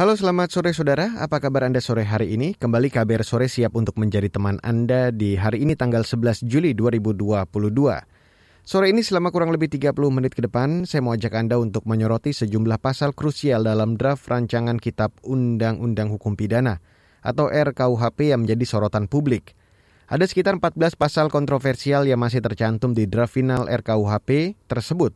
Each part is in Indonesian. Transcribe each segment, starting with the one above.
Halo, selamat sore saudara. Apa kabar Anda sore hari ini? Kembali KBR Sore siap untuk menjadi teman Anda di hari ini tanggal 11 Juli 2022. Sore ini selama kurang lebih 30 menit ke depan, saya mau ajak Anda untuk menyoroti sejumlah pasal krusial dalam draft Rancangan Kitab Undang-Undang Hukum Pidana atau RKUHP yang menjadi sorotan publik. Ada sekitar 14 pasal kontroversial yang masih tercantum di draft final RKUHP tersebut.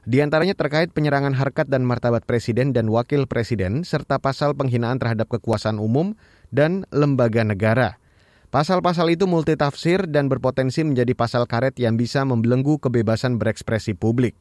Di antaranya terkait penyerangan harkat dan martabat presiden dan wakil presiden, serta pasal penghinaan terhadap kekuasaan umum dan lembaga negara. Pasal-pasal itu multitafsir dan berpotensi menjadi pasal karet yang bisa membelenggu kebebasan berekspresi publik.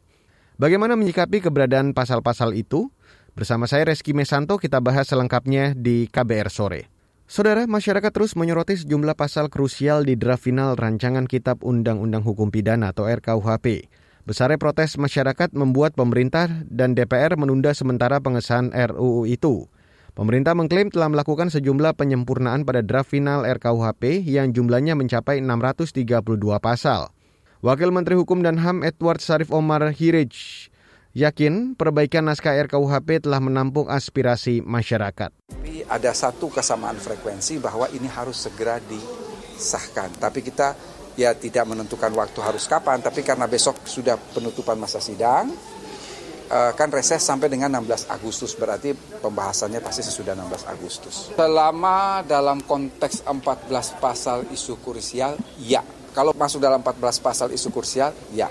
Bagaimana menyikapi keberadaan pasal-pasal itu? Bersama saya Reski Mesanto, kita bahas selengkapnya di KBR Sore. Saudara, masyarakat terus menyoroti sejumlah pasal krusial di draft final Rancangan Kitab Undang-Undang Hukum Pidana atau RKUHP. Besarnya protes masyarakat membuat pemerintah dan DPR menunda sementara pengesahan RUU itu. Pemerintah mengklaim telah melakukan sejumlah penyempurnaan pada draft final RKUHP yang jumlahnya mencapai 632 pasal. Wakil Menteri Hukum dan HAM Edward Sharif Omar Hiariej yakin perbaikan naskah RKUHP telah menampung aspirasi masyarakat. Tapi ada satu kesamaan frekuensi bahwa ini harus segera disahkan. Tapi kita ya tidak menentukan waktu harus kapan, tapi karena besok sudah penutupan masa sidang, kan reses sampai dengan 16 Agustus, berarti pembahasannya pasti sesudah 16 Agustus. Selama dalam konteks 14 pasal isu krusial, ya. Kalau masuk dalam 14 pasal isu krusial, ya.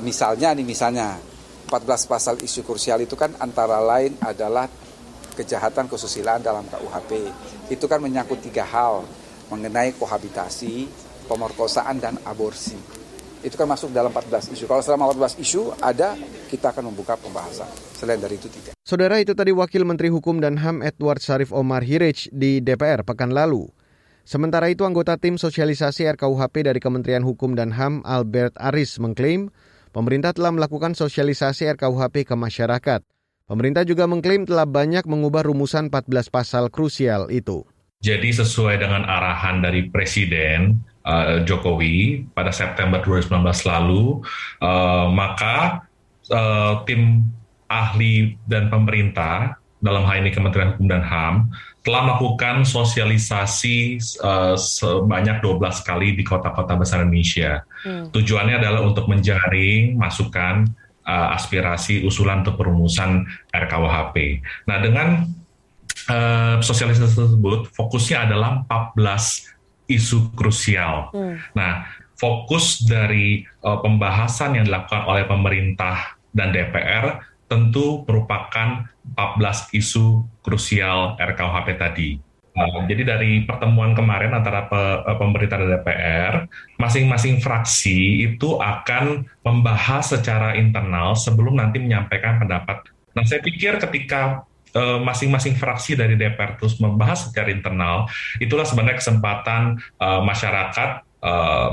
Misalnya, 14 pasal isu krusial itu kan antara lain adalah kejahatan kesusilaan dalam KUHP. Itu kan menyangkut 3 hal, mengenai kohabitasi, pemerkosaan, dan aborsi. Itu kan masuk dalam 14 isu. Kalau selama 14 isu ada, kita akan membuka pembahasan. Selain dari itu tidak. Saudara, itu tadi Wakil Menteri Hukum dan HAM Edward Sharif Omar Hiariej di DPR pekan lalu. Sementara itu, anggota tim sosialisasi RKUHP dari Kementerian Hukum dan HAM Albert Aris mengklaim pemerintah telah melakukan sosialisasi RKUHP ke masyarakat. Pemerintah juga mengklaim telah banyak mengubah rumusan 14 pasal krusial itu. Jadi sesuai dengan arahan dari Presiden Jokowi pada September 2019 lalu, maka tim ahli dan pemerintah, dalam hal ini Kementerian Hukum dan HAM, telah melakukan sosialisasi sebanyak 12 kali di kota-kota besar Indonesia. Tujuannya adalah untuk menjaring masukan, aspirasi, usulan untuk perumusan RKUHP. Nah, dengan sosialisasi tersebut, fokusnya adalah 14 isu krusial. Nah, fokus dari pembahasan yang dilakukan oleh pemerintah dan DPR tentu merupakan 14 isu krusial RKUHP tadi. Jadi dari pertemuan kemarin antara pemerintah dan DPR, masing-masing fraksi itu akan membahas secara internal sebelum nanti menyampaikan pendapat. Nah, saya pikir ketika masing-masing fraksi dari DPR terus membahas secara internal, itulah sebenarnya kesempatan masyarakat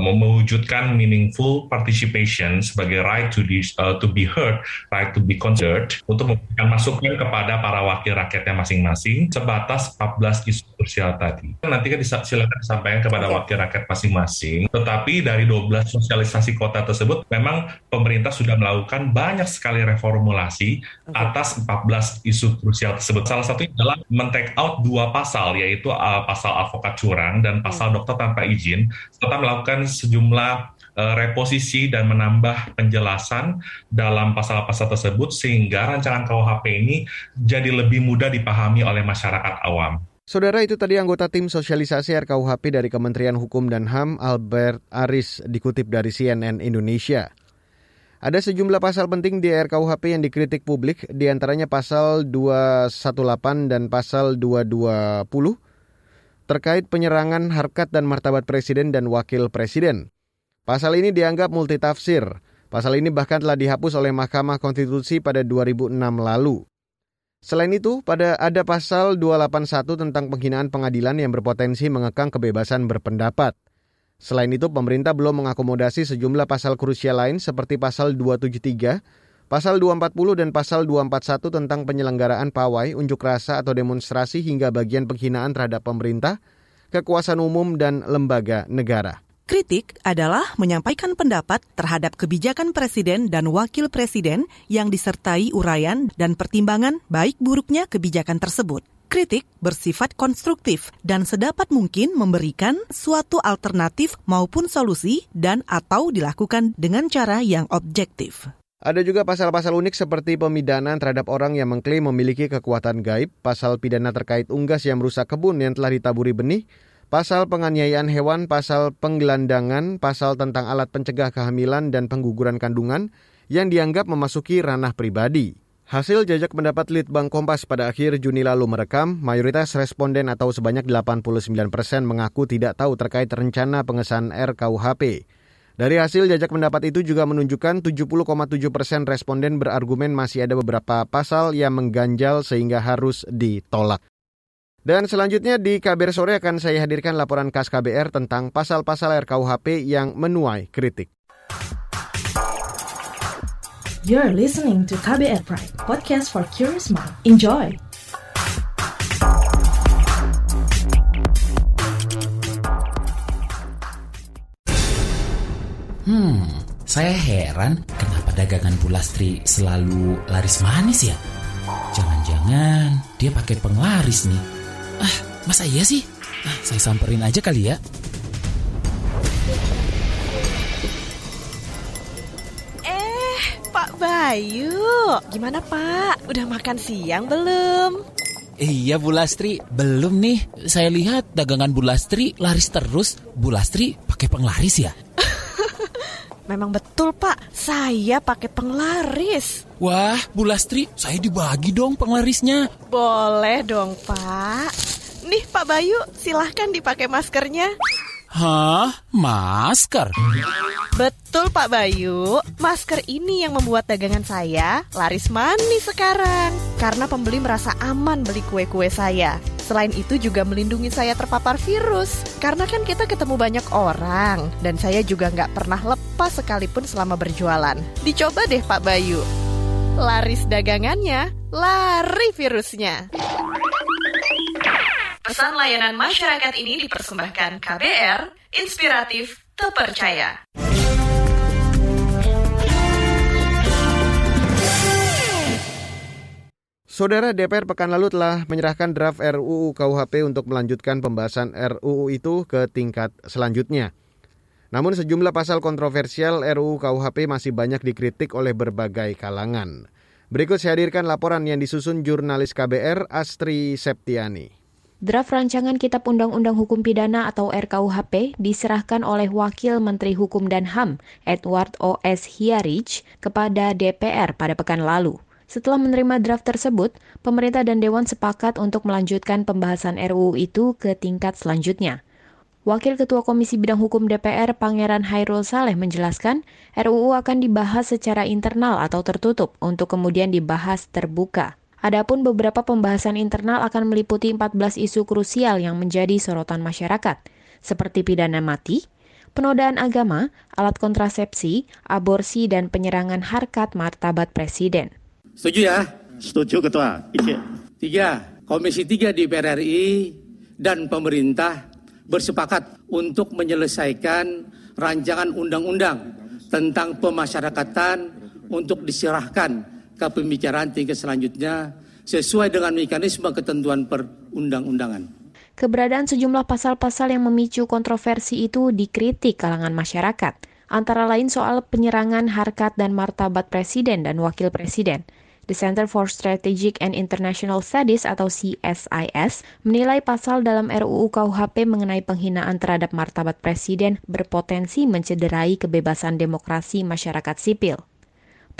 mewujudkan meaningful participation sebagai right to be heard, right to be considered, untuk memberikan masukan kepada para wakil rakyatnya masing-masing sebatas 14 isu krusial tadi. Nanti kan silakan disampaikan kepada wakil rakyat masing-masing. Tetapi dari 12 sosialisasi kota tersebut, memang pemerintah sudah melakukan banyak sekali reformulasi atas 14 isu krusial tersebut. Salah satunya adalah men-take out 2 pasal, yaitu pasal advokat curang dan pasal dokter tanpa izin, serta melakukan sejumlah reposisi dan menambah penjelasan dalam pasal-pasal tersebut sehingga rancangan KUHP ini jadi lebih mudah dipahami oleh masyarakat awam. Saudara, itu tadi anggota tim sosialisasi RKUHP dari Kementerian Hukum dan HAM Albert Aris, dikutip dari CNN Indonesia. Ada sejumlah pasal penting di RKUHP yang dikritik publik, diantaranya pasal 218 dan pasal 220 terkait penyerangan harkat dan martabat presiden dan wakil presiden. Pasal ini dianggap multitafsir. Pasal ini bahkan telah dihapus oleh Mahkamah Konstitusi pada 2006 lalu. Selain itu, ada pasal 281 tentang penghinaan pengadilan yang berpotensi mengekang kebebasan berpendapat. Selain itu, pemerintah belum mengakomodasi sejumlah pasal krusial lain seperti pasal 273, pasal 240 dan pasal 241 tentang penyelenggaraan pawai, unjuk rasa atau demonstrasi hingga bagian penghinaan terhadap pemerintah, kekuasaan umum dan lembaga negara. Kritik adalah menyampaikan pendapat terhadap kebijakan presiden dan wakil presiden yang disertai uraian dan pertimbangan baik buruknya kebijakan tersebut. Kritik bersifat konstruktif dan sedapat mungkin memberikan suatu alternatif maupun solusi dan atau dilakukan dengan cara yang objektif. Ada juga pasal-pasal unik seperti pemidanaan terhadap orang yang mengklaim memiliki kekuatan gaib, pasal pidana terkait unggas yang merusak kebun yang telah ditaburi benih, pasal penganiayaan hewan, pasal penggelandangan, pasal tentang alat pencegah kehamilan dan pengguguran kandungan yang dianggap memasuki ranah pribadi. Hasil jajak pendapat Litbang Kompas pada akhir Juni lalu merekam, mayoritas responden atau sebanyak 89% mengaku tidak tahu terkait rencana pengesahan RKUHP. Dari hasil jajak pendapat itu juga menunjukkan 70,7% responden berargumen masih ada beberapa pasal yang mengganjal sehingga harus ditolak. Dan selanjutnya di KBR Sore akan saya hadirkan laporan khas KBR tentang pasal-pasal RKUHP yang menuai kritik. You're listening to KBR Prime, podcast for curious mind. Enjoy! Saya heran kenapa dagangan Bu Lastri selalu laris manis ya? Jangan-jangan dia pakai penglaris nih. Masa iya sih? Saya samperin aja kali ya. Pak Bayu. Gimana Pak? Udah makan siang belum? Iya Bu Lastri, belum nih. Saya lihat dagangan Bu Lastri laris terus. Bu Lastri pakai penglaris ya? Memang betul Pak, saya pakai penglaris. Wah Bu Lastri, saya dibagi dong penglarisnya. Boleh dong Pak. Nih Pak Bayu, silahkan dipakai maskernya. Hah? Masker? Betul Pak Bayu, masker ini yang membuat dagangan saya laris manis sekarang. Karena pembeli merasa aman beli kue-kue saya. Selain itu juga melindungi saya terpapar virus. Karena kan kita ketemu banyak orang. Dan saya juga nggak pernah lepas sekalipun selama berjualan. Dicoba deh Pak Bayu. Laris dagangannya, lari virusnya. Pesan layanan masyarakat ini dipersembahkan KBR, inspiratif, terpercaya. Saudara, DPR pekan lalu telah menyerahkan draft RUU KUHP untuk melanjutkan pembahasan RUU itu ke tingkat selanjutnya. Namun sejumlah pasal kontroversial RUU KUHP masih banyak dikritik oleh berbagai kalangan. Berikut saya hadirkan laporan yang disusun jurnalis KBR Astri Septiani. Draft Rancangan Kitab Undang-Undang Hukum Pidana atau RKUHP diserahkan oleh Wakil Menteri Hukum dan HAM, Edward Omar Hiariej, kepada DPR pada pekan lalu. Setelah menerima draft tersebut, pemerintah dan Dewan sepakat untuk melanjutkan pembahasan RUU itu ke tingkat selanjutnya. Wakil Ketua Komisi Bidang Hukum DPR, Pangeran Hairul Saleh, menjelaskan RUU akan dibahas secara internal atau tertutup untuk kemudian dibahas terbuka. Adapun beberapa pembahasan internal akan meliputi 14 isu krusial yang menjadi sorotan masyarakat, seperti pidana mati, penodaan agama, alat kontrasepsi, aborsi, dan penyerangan harkat martabat presiden. Setuju ya? Setuju Ketua. 3. Komisi 3 DPR RI dan pemerintah bersepakat untuk menyelesaikan rancangan undang-undang tentang pemasyarakatan untuk diserahkan ke pembicaraan tingkat selanjutnya sesuai dengan mekanisme ketentuan perundang-undangan. Keberadaan sejumlah pasal-pasal yang memicu kontroversi itu dikritik kalangan masyarakat, antara lain soal penyerangan harkat dan martabat presiden dan wakil presiden. The Center for Strategic and International Studies atau CSIS menilai pasal dalam RUU KUHP mengenai penghinaan terhadap martabat presiden berpotensi mencederai kebebasan demokrasi masyarakat sipil.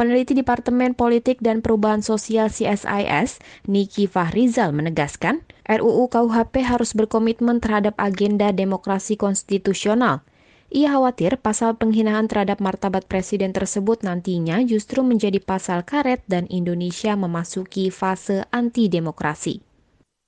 Peneliti Departemen Politik dan Perubahan Sosial CSIS, Niki Fahrizal menegaskan, RUU KUHP harus berkomitmen terhadap agenda demokrasi konstitusional. Ia khawatir pasal penghinaan terhadap martabat presiden tersebut nantinya justru menjadi pasal karet dan Indonesia memasuki fase anti-demokrasi.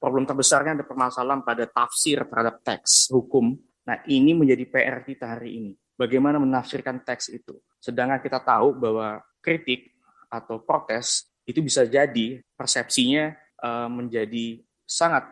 Problem terbesarnya ada permasalahan pada tafsir terhadap teks hukum. Nah, ini menjadi PR kita hari ini. Bagaimana menafsirkan teks itu? Sedangkan kita tahu bahwa kritik atau protes itu bisa jadi persepsinya menjadi sangat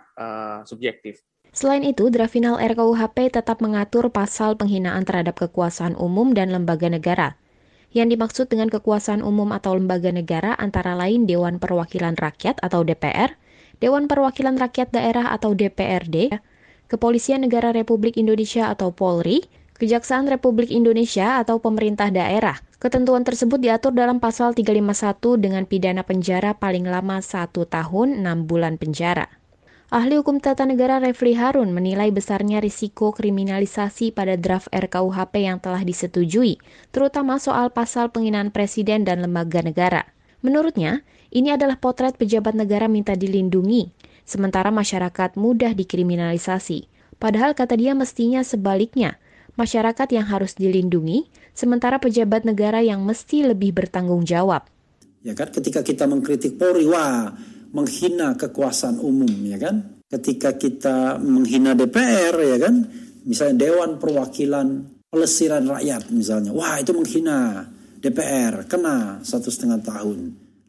subjektif. Selain itu, draft final RKUHP tetap mengatur pasal penghinaan terhadap kekuasaan umum dan lembaga negara. Yang dimaksud dengan kekuasaan umum atau lembaga negara antara lain Dewan Perwakilan Rakyat atau DPR, Dewan Perwakilan Rakyat Daerah atau DPRD, Kepolisian Negara Republik Indonesia atau Polri, Kejaksaan Republik Indonesia atau pemerintah daerah. Ketentuan tersebut diatur dalam pasal 351 dengan pidana penjara paling lama 1 tahun 6 bulan penjara. Ahli hukum tata negara Refli Harun menilai besarnya risiko kriminalisasi pada draft RKUHP yang telah disetujui, terutama soal pasal penghinaan presiden dan lembaga negara. Menurutnya, ini adalah potret pejabat negara minta dilindungi, sementara masyarakat mudah dikriminalisasi. Padahal kata dia mestinya sebaliknya, masyarakat yang harus dilindungi, sementara pejabat negara yang mesti lebih bertanggung jawab. Ya kan, ketika kita mengkritik Polri, wah, menghina kekuasaan umum, ya kan? Ketika kita menghina DPR, ya kan? Misalnya Dewan Perwakilan Pelesiran Rakyat misalnya, wah itu menghina. DPR kena 1,5 tahun.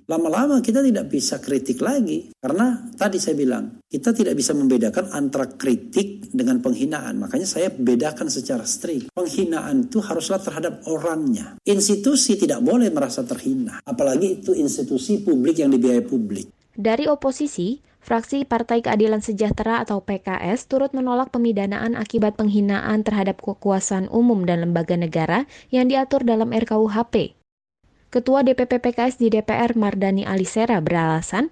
Lama-lama kita tidak bisa kritik lagi. Karena tadi saya bilang, kita tidak bisa membedakan antara kritik dengan penghinaan. Makanya saya bedakan secara strict. Penghinaan itu haruslah terhadap orangnya. Institusi tidak boleh merasa terhina. Apalagi itu institusi publik yang dibiayai publik. Dari oposisi, fraksi Partai Keadilan Sejahtera atau PKS turut menolak pemidanaan akibat penghinaan terhadap kekuasaan umum dan lembaga negara yang diatur dalam RKUHP. Ketua DPP PKS di DPR Mardani Alisera beralasan,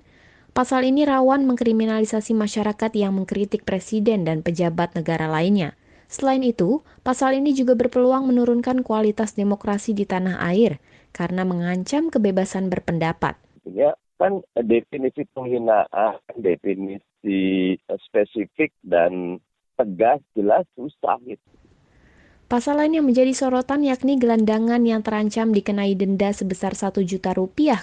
pasal ini rawan mengkriminalisasi masyarakat yang mengkritik presiden dan pejabat negara lainnya. Selain itu, pasal ini juga berpeluang menurunkan kualitas demokrasi di tanah air karena mengancam kebebasan berpendapat. Ya, kan definisi penghinaan, definisi spesifik dan tegas jelas susah gitu. Pasal lain yang menjadi sorotan yakni gelandangan yang terancam dikenai denda sebesar Rp1 juta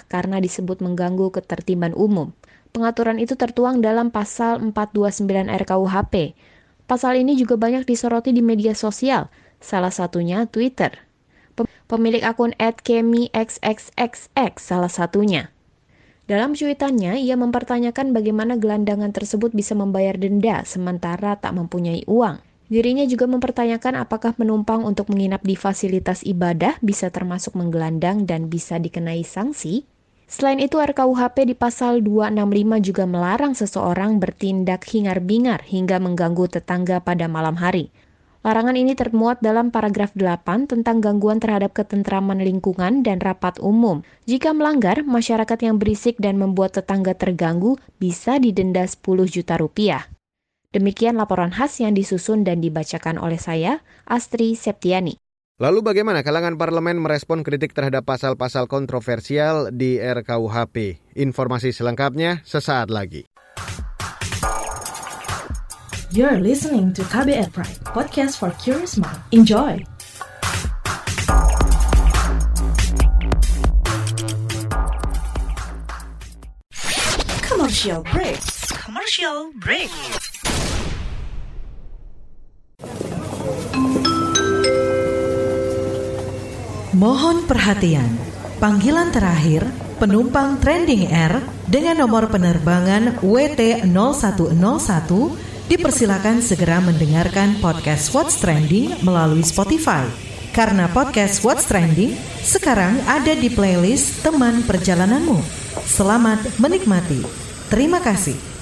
karena disebut mengganggu ketertiban umum. Pengaturan itu tertuang dalam pasal 429 RKUHP. Pasal ini juga banyak disoroti di media sosial, salah satunya Twitter. Pemilik akun @kemixxxx salah satunya. Dalam cuitannya, ia mempertanyakan bagaimana gelandangan tersebut bisa membayar denda sementara tak mempunyai uang. Dirinya juga mempertanyakan apakah penumpang untuk menginap di fasilitas ibadah bisa termasuk menggelandang dan bisa dikenai sanksi. Selain itu, RKUHP di pasal 265 juga melarang seseorang bertindak hingar-bingar hingga mengganggu tetangga pada malam hari. Larangan ini termuat dalam paragraf 8 tentang gangguan terhadap ketentraman lingkungan dan rapat umum. Jika melanggar, masyarakat yang berisik dan membuat tetangga terganggu bisa didenda Rp10 juta. Demikian laporan khas yang disusun dan dibacakan oleh saya, Astri Septiani. Lalu bagaimana kalangan parlemen merespon kritik terhadap pasal-pasal kontroversial di RKUHP? Informasi selengkapnya sesaat lagi. You're listening to KBR Prime, podcast for curious mind. Enjoy! Commercial break. Mohon perhatian, panggilan terakhir penumpang Trending Air dengan nomor penerbangan WT0101 dipersilakan segera mendengarkan podcast What's Trending melalui Spotify. Karena podcast What's Trending sekarang ada di playlist teman perjalananmu. Selamat menikmati. Terima kasih.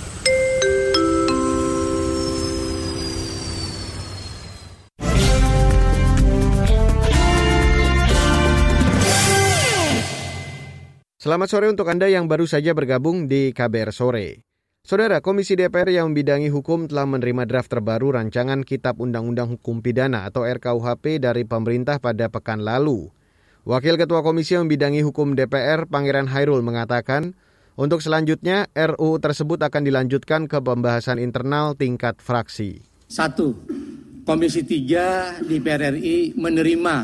Selamat sore untuk Anda yang baru saja bergabung di KBR Sore. Saudara, Komisi DPR yang membidangi hukum telah menerima draft terbaru Rancangan Kitab Undang-Undang Hukum Pidana atau RKUHP dari pemerintah pada pekan lalu. Wakil Ketua Komisi yang membidangi hukum DPR, Pangeran Hairul, mengatakan, untuk selanjutnya RUU tersebut akan dilanjutkan ke pembahasan internal tingkat fraksi. 1. Komisi 3 DPR RI menerima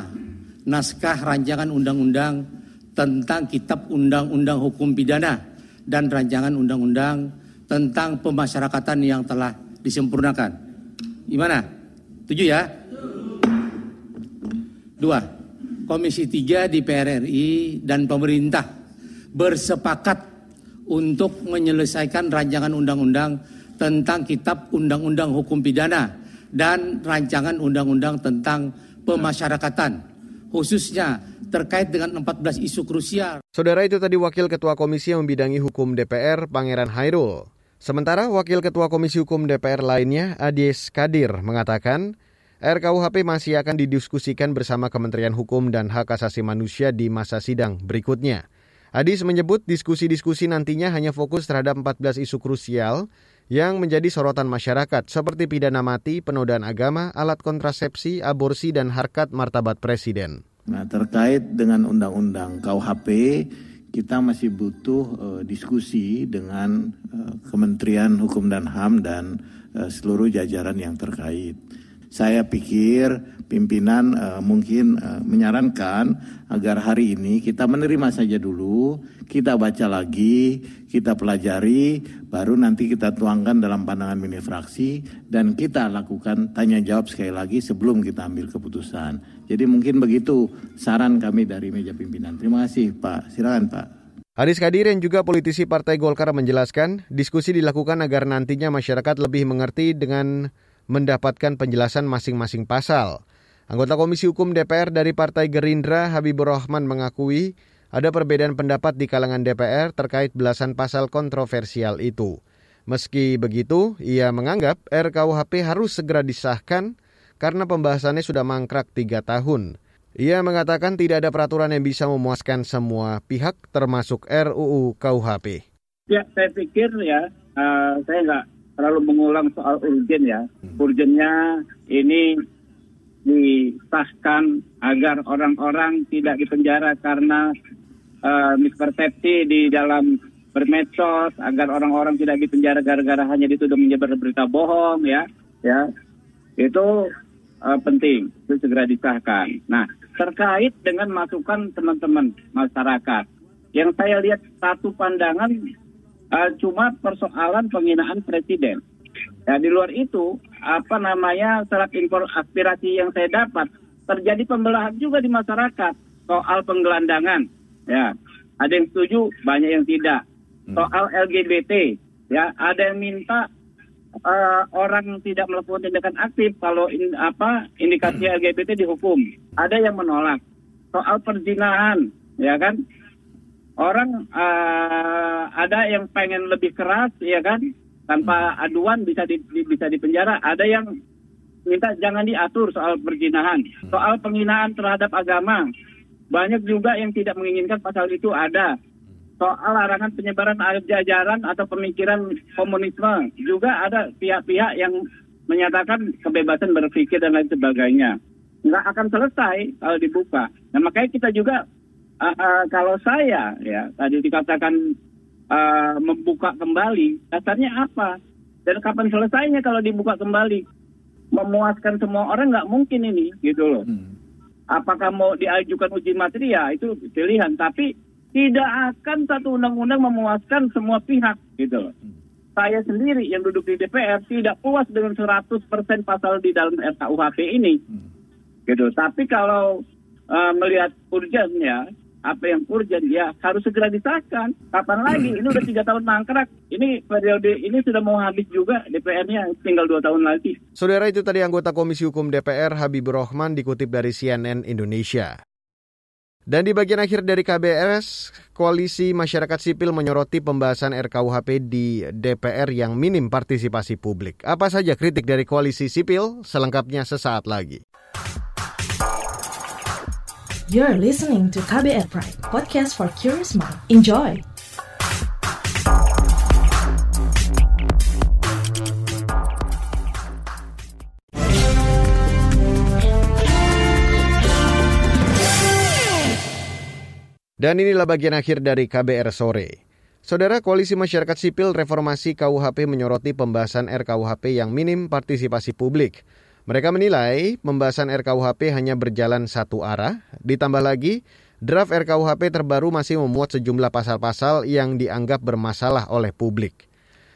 naskah rancangan undang-undang tentang Kitab Undang-Undang Hukum Pidana dan rancangan undang-undang tentang pemasyarakatan yang telah disempurnakan. Gimana? Setuju ya? 2. Komisi 3 DPR RI dan pemerintah bersepakat untuk menyelesaikan rancangan undang-undang tentang Kitab Undang-Undang Hukum Pidana dan rancangan undang-undang tentang pemasyarakatan, khususnya terkait dengan 14 isu krusial. Saudara, itu tadi Wakil Ketua Komisi yang membidangi hukum DPR, Pangeran Hairul. Sementara Wakil Ketua Komisi Hukum DPR lainnya, Adies Kadir, mengatakan RKUHP masih akan didiskusikan bersama Kementerian Hukum dan Hak Asasi Manusia di masa sidang berikutnya. Adies menyebut diskusi-diskusi nantinya hanya fokus terhadap 14 isu krusial yang menjadi sorotan masyarakat seperti pidana mati, penodaan agama, alat kontrasepsi, aborsi, dan harkat martabat presiden. Nah, terkait dengan Undang-Undang KUHP, kita masih butuh diskusi dengan Kementerian Hukum dan HAM dan seluruh jajaran yang terkait. Saya pikir pimpinan mungkin menyarankan agar hari ini kita menerima saja dulu, kita baca lagi, kita pelajari, baru nanti kita tuangkan dalam pandangan mini fraksi dan kita lakukan tanya jawab sekali lagi sebelum kita ambil keputusan. Jadi mungkin begitu saran kami dari meja pimpinan. Terima kasih Pak, silakan Pak. Adies Kadir yang juga politisi Partai Golkar menjelaskan diskusi dilakukan agar nantinya masyarakat lebih mengerti dengan mendapatkan penjelasan masing-masing pasal. Anggota Komisi Hukum DPR dari Partai Gerindra, Habiburrahman, mengakui ada perbedaan pendapat di kalangan DPR terkait belasan pasal kontroversial itu. Meski begitu, ia menganggap RKUHP harus segera disahkan karena pembahasannya sudah mangkrak 3 tahun. Ia mengatakan tidak ada peraturan yang bisa memuaskan semua pihak termasuk RUU KUHP. Ya, saya pikir ya, saya nggak terlalu mengulang soal urgen ya. Urgennya ini disahkan agar orang-orang tidak dipenjara karena mispersepsi di dalam bermedsos, agar orang-orang tidak dipenjara gara-gara hanya dituduh menyebar berita bohong ya. Ya. Itu penting, itu segera disahkan. Nah, terkait dengan masukan teman-teman masyarakat, yang saya lihat satu pandangan cuma persoalan penghinaan presiden. Ya, di luar itu, serat aspirasi yang saya dapat, terjadi pembelahan juga di masyarakat soal penggelandangan. Ya, ada yang setuju, banyak yang tidak. Soal LGBT, ya, ada yang minta orang tidak melakukan tindakan aktif kalau indikasi LGBT dihukum. Ada yang menolak. Soal perzinahan, ya kan? Orang ada yang pengen lebih keras, ya kan? Tanpa aduan bisa dipenjara. Ada yang minta jangan diatur soal perzinahan. Soal penghinaan terhadap agama, banyak juga yang tidak menginginkan pasal itu ada. Soal larangan penyebaran ajaran atau pemikiran komunisme, juga ada pihak-pihak yang menyatakan kebebasan berpikir dan lain sebagainya. Nggak akan selesai kalau dibuka. Nah, makanya kita juga kalau saya ya tadi dikatakan membuka kembali, dasarnya apa? Dan kapan selesainya kalau dibuka kembali? Memuaskan semua orang nggak mungkin ini, gitu loh. Apakah mau diajukan uji materi ya itu pilihan, tapi tidak akan satu undang-undang memuaskan semua pihak, gitu loh. Saya sendiri yang duduk di DPR tidak puas dengan 100% pasal di dalam RKUHP ini, gitu. Tapi kalau melihat urgennya, apa yang urgen ya harus segera disahkan. Kapan lagi? Ini udah 3 tahun mangkrak. Ini periode ini sudah mau habis juga DPR-nya, tinggal 2 tahun lagi. Saudara, itu tadi anggota Komisi Hukum DPR Habiburrahman dikutip dari CNN Indonesia. Dan di bagian akhir dari KBS, Koalisi Masyarakat Sipil menyoroti pembahasan RKUHP di DPR yang minim partisipasi publik. Apa saja kritik dari Koalisi Sipil? Selengkapnya sesaat lagi. You're listening to KBR Prime, podcast for curious mind. Enjoy! Dan inilah bagian akhir dari KBR Sore. Saudara, Koalisi Masyarakat Sipil Reformasi KUHP menyoroti pembahasan RKUHP yang minim partisipasi publik. Mereka menilai pembahasan RKUHP hanya berjalan satu arah. Ditambah lagi, draft RKUHP terbaru masih memuat sejumlah pasal-pasal yang dianggap bermasalah oleh publik.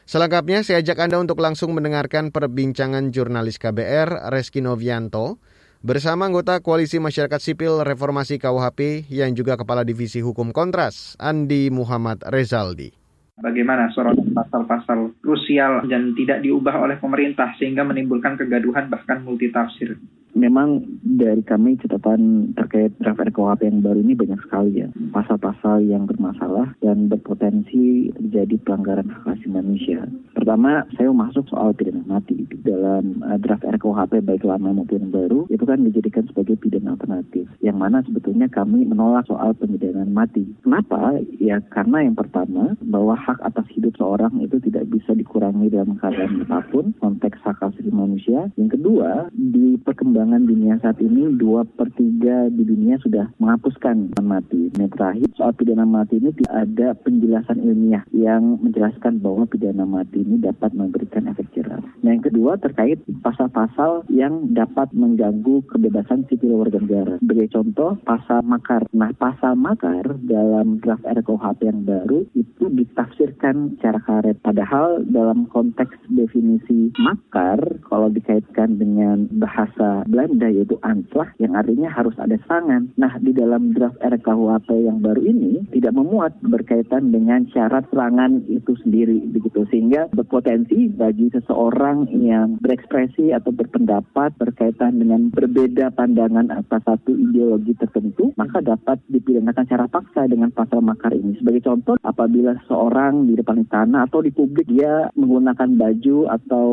Selengkapnya, saya ajak Anda untuk langsung mendengarkan perbincangan jurnalis KBR Reski Novianto bersama anggota Koalisi Masyarakat Sipil Reformasi KUHP yang juga Kepala Divisi Hukum Kontras, Andi Muhammad Rezaldi. Bagaimana sorotan pasal-pasal krusial dan tidak diubah oleh pemerintah sehingga menimbulkan kegaduhan bahkan multitafsir. Memang dari kami catatan terkait draft RKUHP yang baru ini banyak sekali ya. Pasal-pasal yang bermasalah dan berpotensi terjadi pelanggaran hak asasi manusia. Pertama, saya masuk soal pidana mati. Dalam draft RKUHP baik lama maupun baru, itu kan dijadikan sebagai pidana alternatif. Yang mana sebetulnya kami menolak soal pemidanaan mati. Kenapa? Ya karena yang pertama, bahwa hak atas hidup seorang itu tidak bisa dikurangi dalam keadaan apapun, konteks hak asasi manusia. Yang kedua, di perkembangan dunia saat ini 2/3 di dunia sudah menghapuskan pidana mati. Yang terakhir, soal pidana mati ini tidak ada penjelasan ilmiah yang menjelaskan bahwa pidana mati ini dapat memberikan efek jerah. Nah, yang kedua terkait pasal-pasal yang dapat mengganggu kebebasan sipil warga negara. Sebagai contoh, pasal makar. Nah, pasal makar dalam draft RKUHP yang baru itu ditafsirkan secara karet. Padahal dalam konteks definisi makar, kalau dikaitkan dengan bahasa Belanda yaitu anclah, yang artinya harus ada serangan. Nah, di dalam draft RKUHP yang baru ini tidak memuat berkaitan dengan syarat serangan itu sendiri, begitu, sehingga berpotensi bagi seseorang yang berekspresi atau berpendapat berkaitan dengan berbeda pandangan atas satu ideologi tertentu, maka dapat dipidanakan secara paksa dengan pasal makar ini. Sebagai contoh, apabila seorang di depan istana atau di publik dia menggunakan baju atau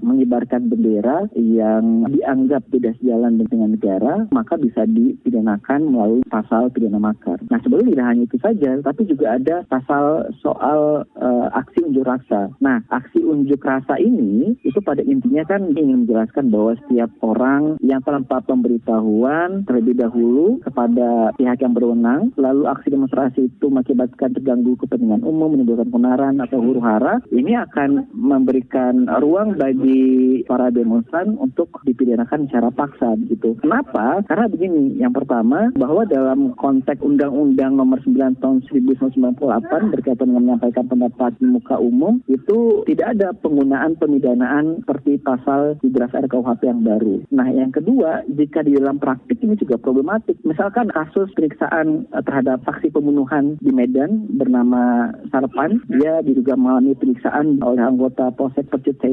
mengibarkan bendera yang dianggap tidak sejalan dengan negara, maka bisa dipidanakan melalui pasal pidana makar. Nah, sebenarnya tidak hanya itu saja, tapi juga ada pasal soal aksi unjuk rasa. Nah, aksi unjuk rasa ini itu pada intinya kan ingin menjelaskan bahwa setiap orang yang tanpa pemberitahuan terlebih dahulu kepada pihak yang berwenang, lalu aksi demonstrasi itu mengakibatkan terganggu kepentingan umum, menimbulkan keonaran atau huru-hara, ini akan memberikan ruang bagi para demonstran untuk dipidanakan secara paksa, begitu. Kenapa? Karena begini, yang pertama, bahwa dalam konteks Undang-Undang Nomor 9 Tahun 1998 berkaitan dengan menyampaikan pendapat di muka umum, itu tidak ada penggunaan pemidanaan seperti pasal di draft RKUHP yang baru. Nah, yang kedua, jika di dalam praktik ini juga problematik. Misalkan kasus periksaan terhadap saksi pembunuhan di Medan bernama Sarpan, dia diduga mengalami periksaan oleh anggota Polsek Percut Sei,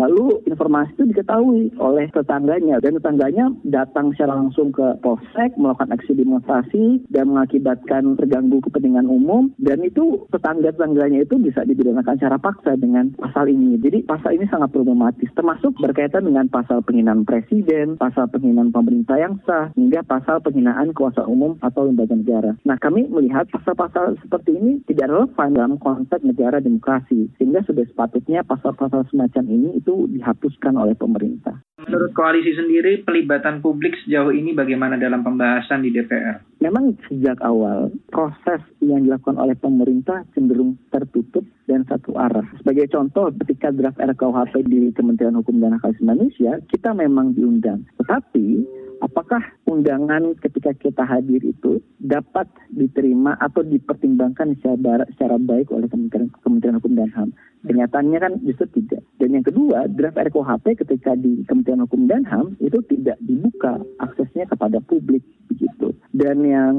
lalu informasi itu diketahui oleh tetangganya, dan tetangganya datang secara langsung ke Polsek, melakukan aksi demonstrasi, dan mengakibatkan terganggu kepentingan umum, dan itu tetangga-tetangganya itu bisa dipidanakan secara paksa dengan pasal ini. Jadi pasal ini sangat problematis, termasuk berkaitan dengan pasal penghinaan presiden, pasal penghinaan pemerintah yang sah, hingga pasal penghinaan kuasa umum atau lembaga negara. Nah, kami melihat pasal-pasal seperti ini tidak relevan dalam konteks negara demokrasi, sehingga sudah sepatutnya pasal-pasal semacam ini itu dihapuskan oleh pemerintah. Menurut koalisi sendiri, pelibatan publik sejauh ini bagaimana dalam pembahasan di DPR? Memang sejak awal, proses yang dilakukan oleh pemerintah cenderung tertutup dan satu arah. Sebagai contoh, ketika draft RKUHP di Kementerian Hukum dan Hak Asasi Manusia, kita memang diundang. Tetapi apakah undangan ketika kita hadir itu dapat diterima atau dipertimbangkan secara baik oleh Kementerian Hukum dan HAM? Kenyataannya kan justru tidak. Dan yang kedua, draft RKUHP ketika di Kementerian Hukum dan HAM itu tidak dibuka aksesnya kepada publik, begitu. Dan yang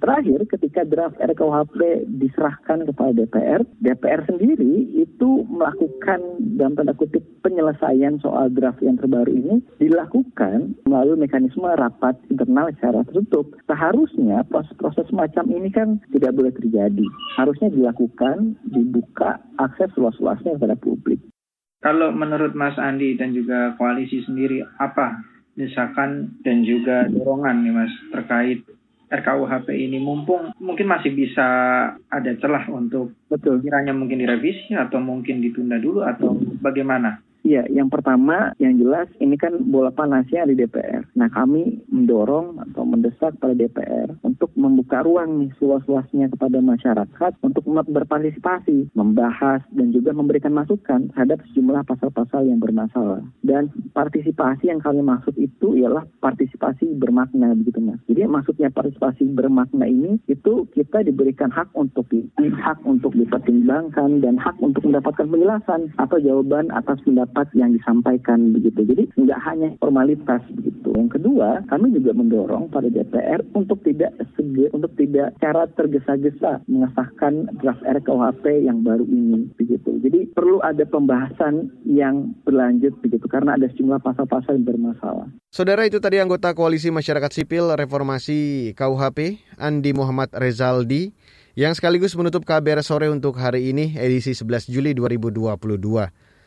terakhir, ketika draft RKUHP diserahkan kepada DPR, DPR sendiri itu melakukan dalam tanda kutip penyelesaian soal draft yang terbaru ini dilakukan melalui mekanisme rapat internal secara tertutup. Seharusnya proses-proses macam ini kan tidak boleh terjadi. Harusnya dilakukan, dibuka akses luas-luasnya kepada publik. Kalau menurut Mas Andi dan juga koalisi sendiri, apa desakan dan juga dorongan nih Mas terkait RKUHP ini, mumpung mungkin masih bisa ada celah untuk kiranya mungkin direvisi atau mungkin ditunda dulu atau bagaimana? Ya, yang pertama yang jelas ini kan bola panasnya di DPR. Nah, kami mendorong atau mendesak pada DPR untuk membuka ruang nih seluas-luasnya kepada masyarakat untuk berpartisipasi, membahas, dan juga memberikan masukan terhadap sejumlah pasal-pasal yang bermasalah. Dan partisipasi yang kami maksud itu ialah partisipasi bermakna, begitu Mas. Jadi maksudnya partisipasi bermakna ini itu kita diberikan hak untuk dipertimbangkan dan hak untuk mendapatkan penjelasan atau jawaban atas pendapat yang disampaikan, begitu. Jadi nggak hanya formalitas, begitu. Yang kedua, kami juga mendorong pada DPR untuk tidak cara tergesa-gesa mengesahkan draft RKUHP yang baru ini, begitu. Jadi perlu ada pembahasan yang berlanjut, begitu, karena ada sejumlah pasal-pasal yang bermasalah. Saudara, itu tadi anggota Koalisi Masyarakat Sipil Reformasi KUHP, Andi Muhammad Rezaldi, yang sekaligus menutup KBR Sore untuk hari ini, edisi 11 Juli 2022.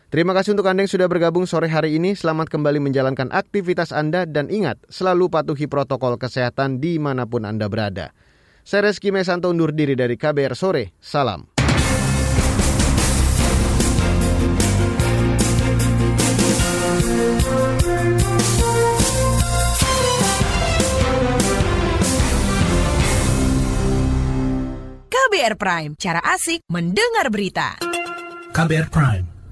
Terima kasih untuk Anda yang sudah bergabung sore hari ini. Selamat kembali menjalankan aktivitas Anda dan ingat, selalu patuhi protokol kesehatan dimanapun Anda berada. Saya Reski Mesanto undur diri dari KBR Sore. Salam. KBR Prime, cara asik mendengar berita. KBR Prime,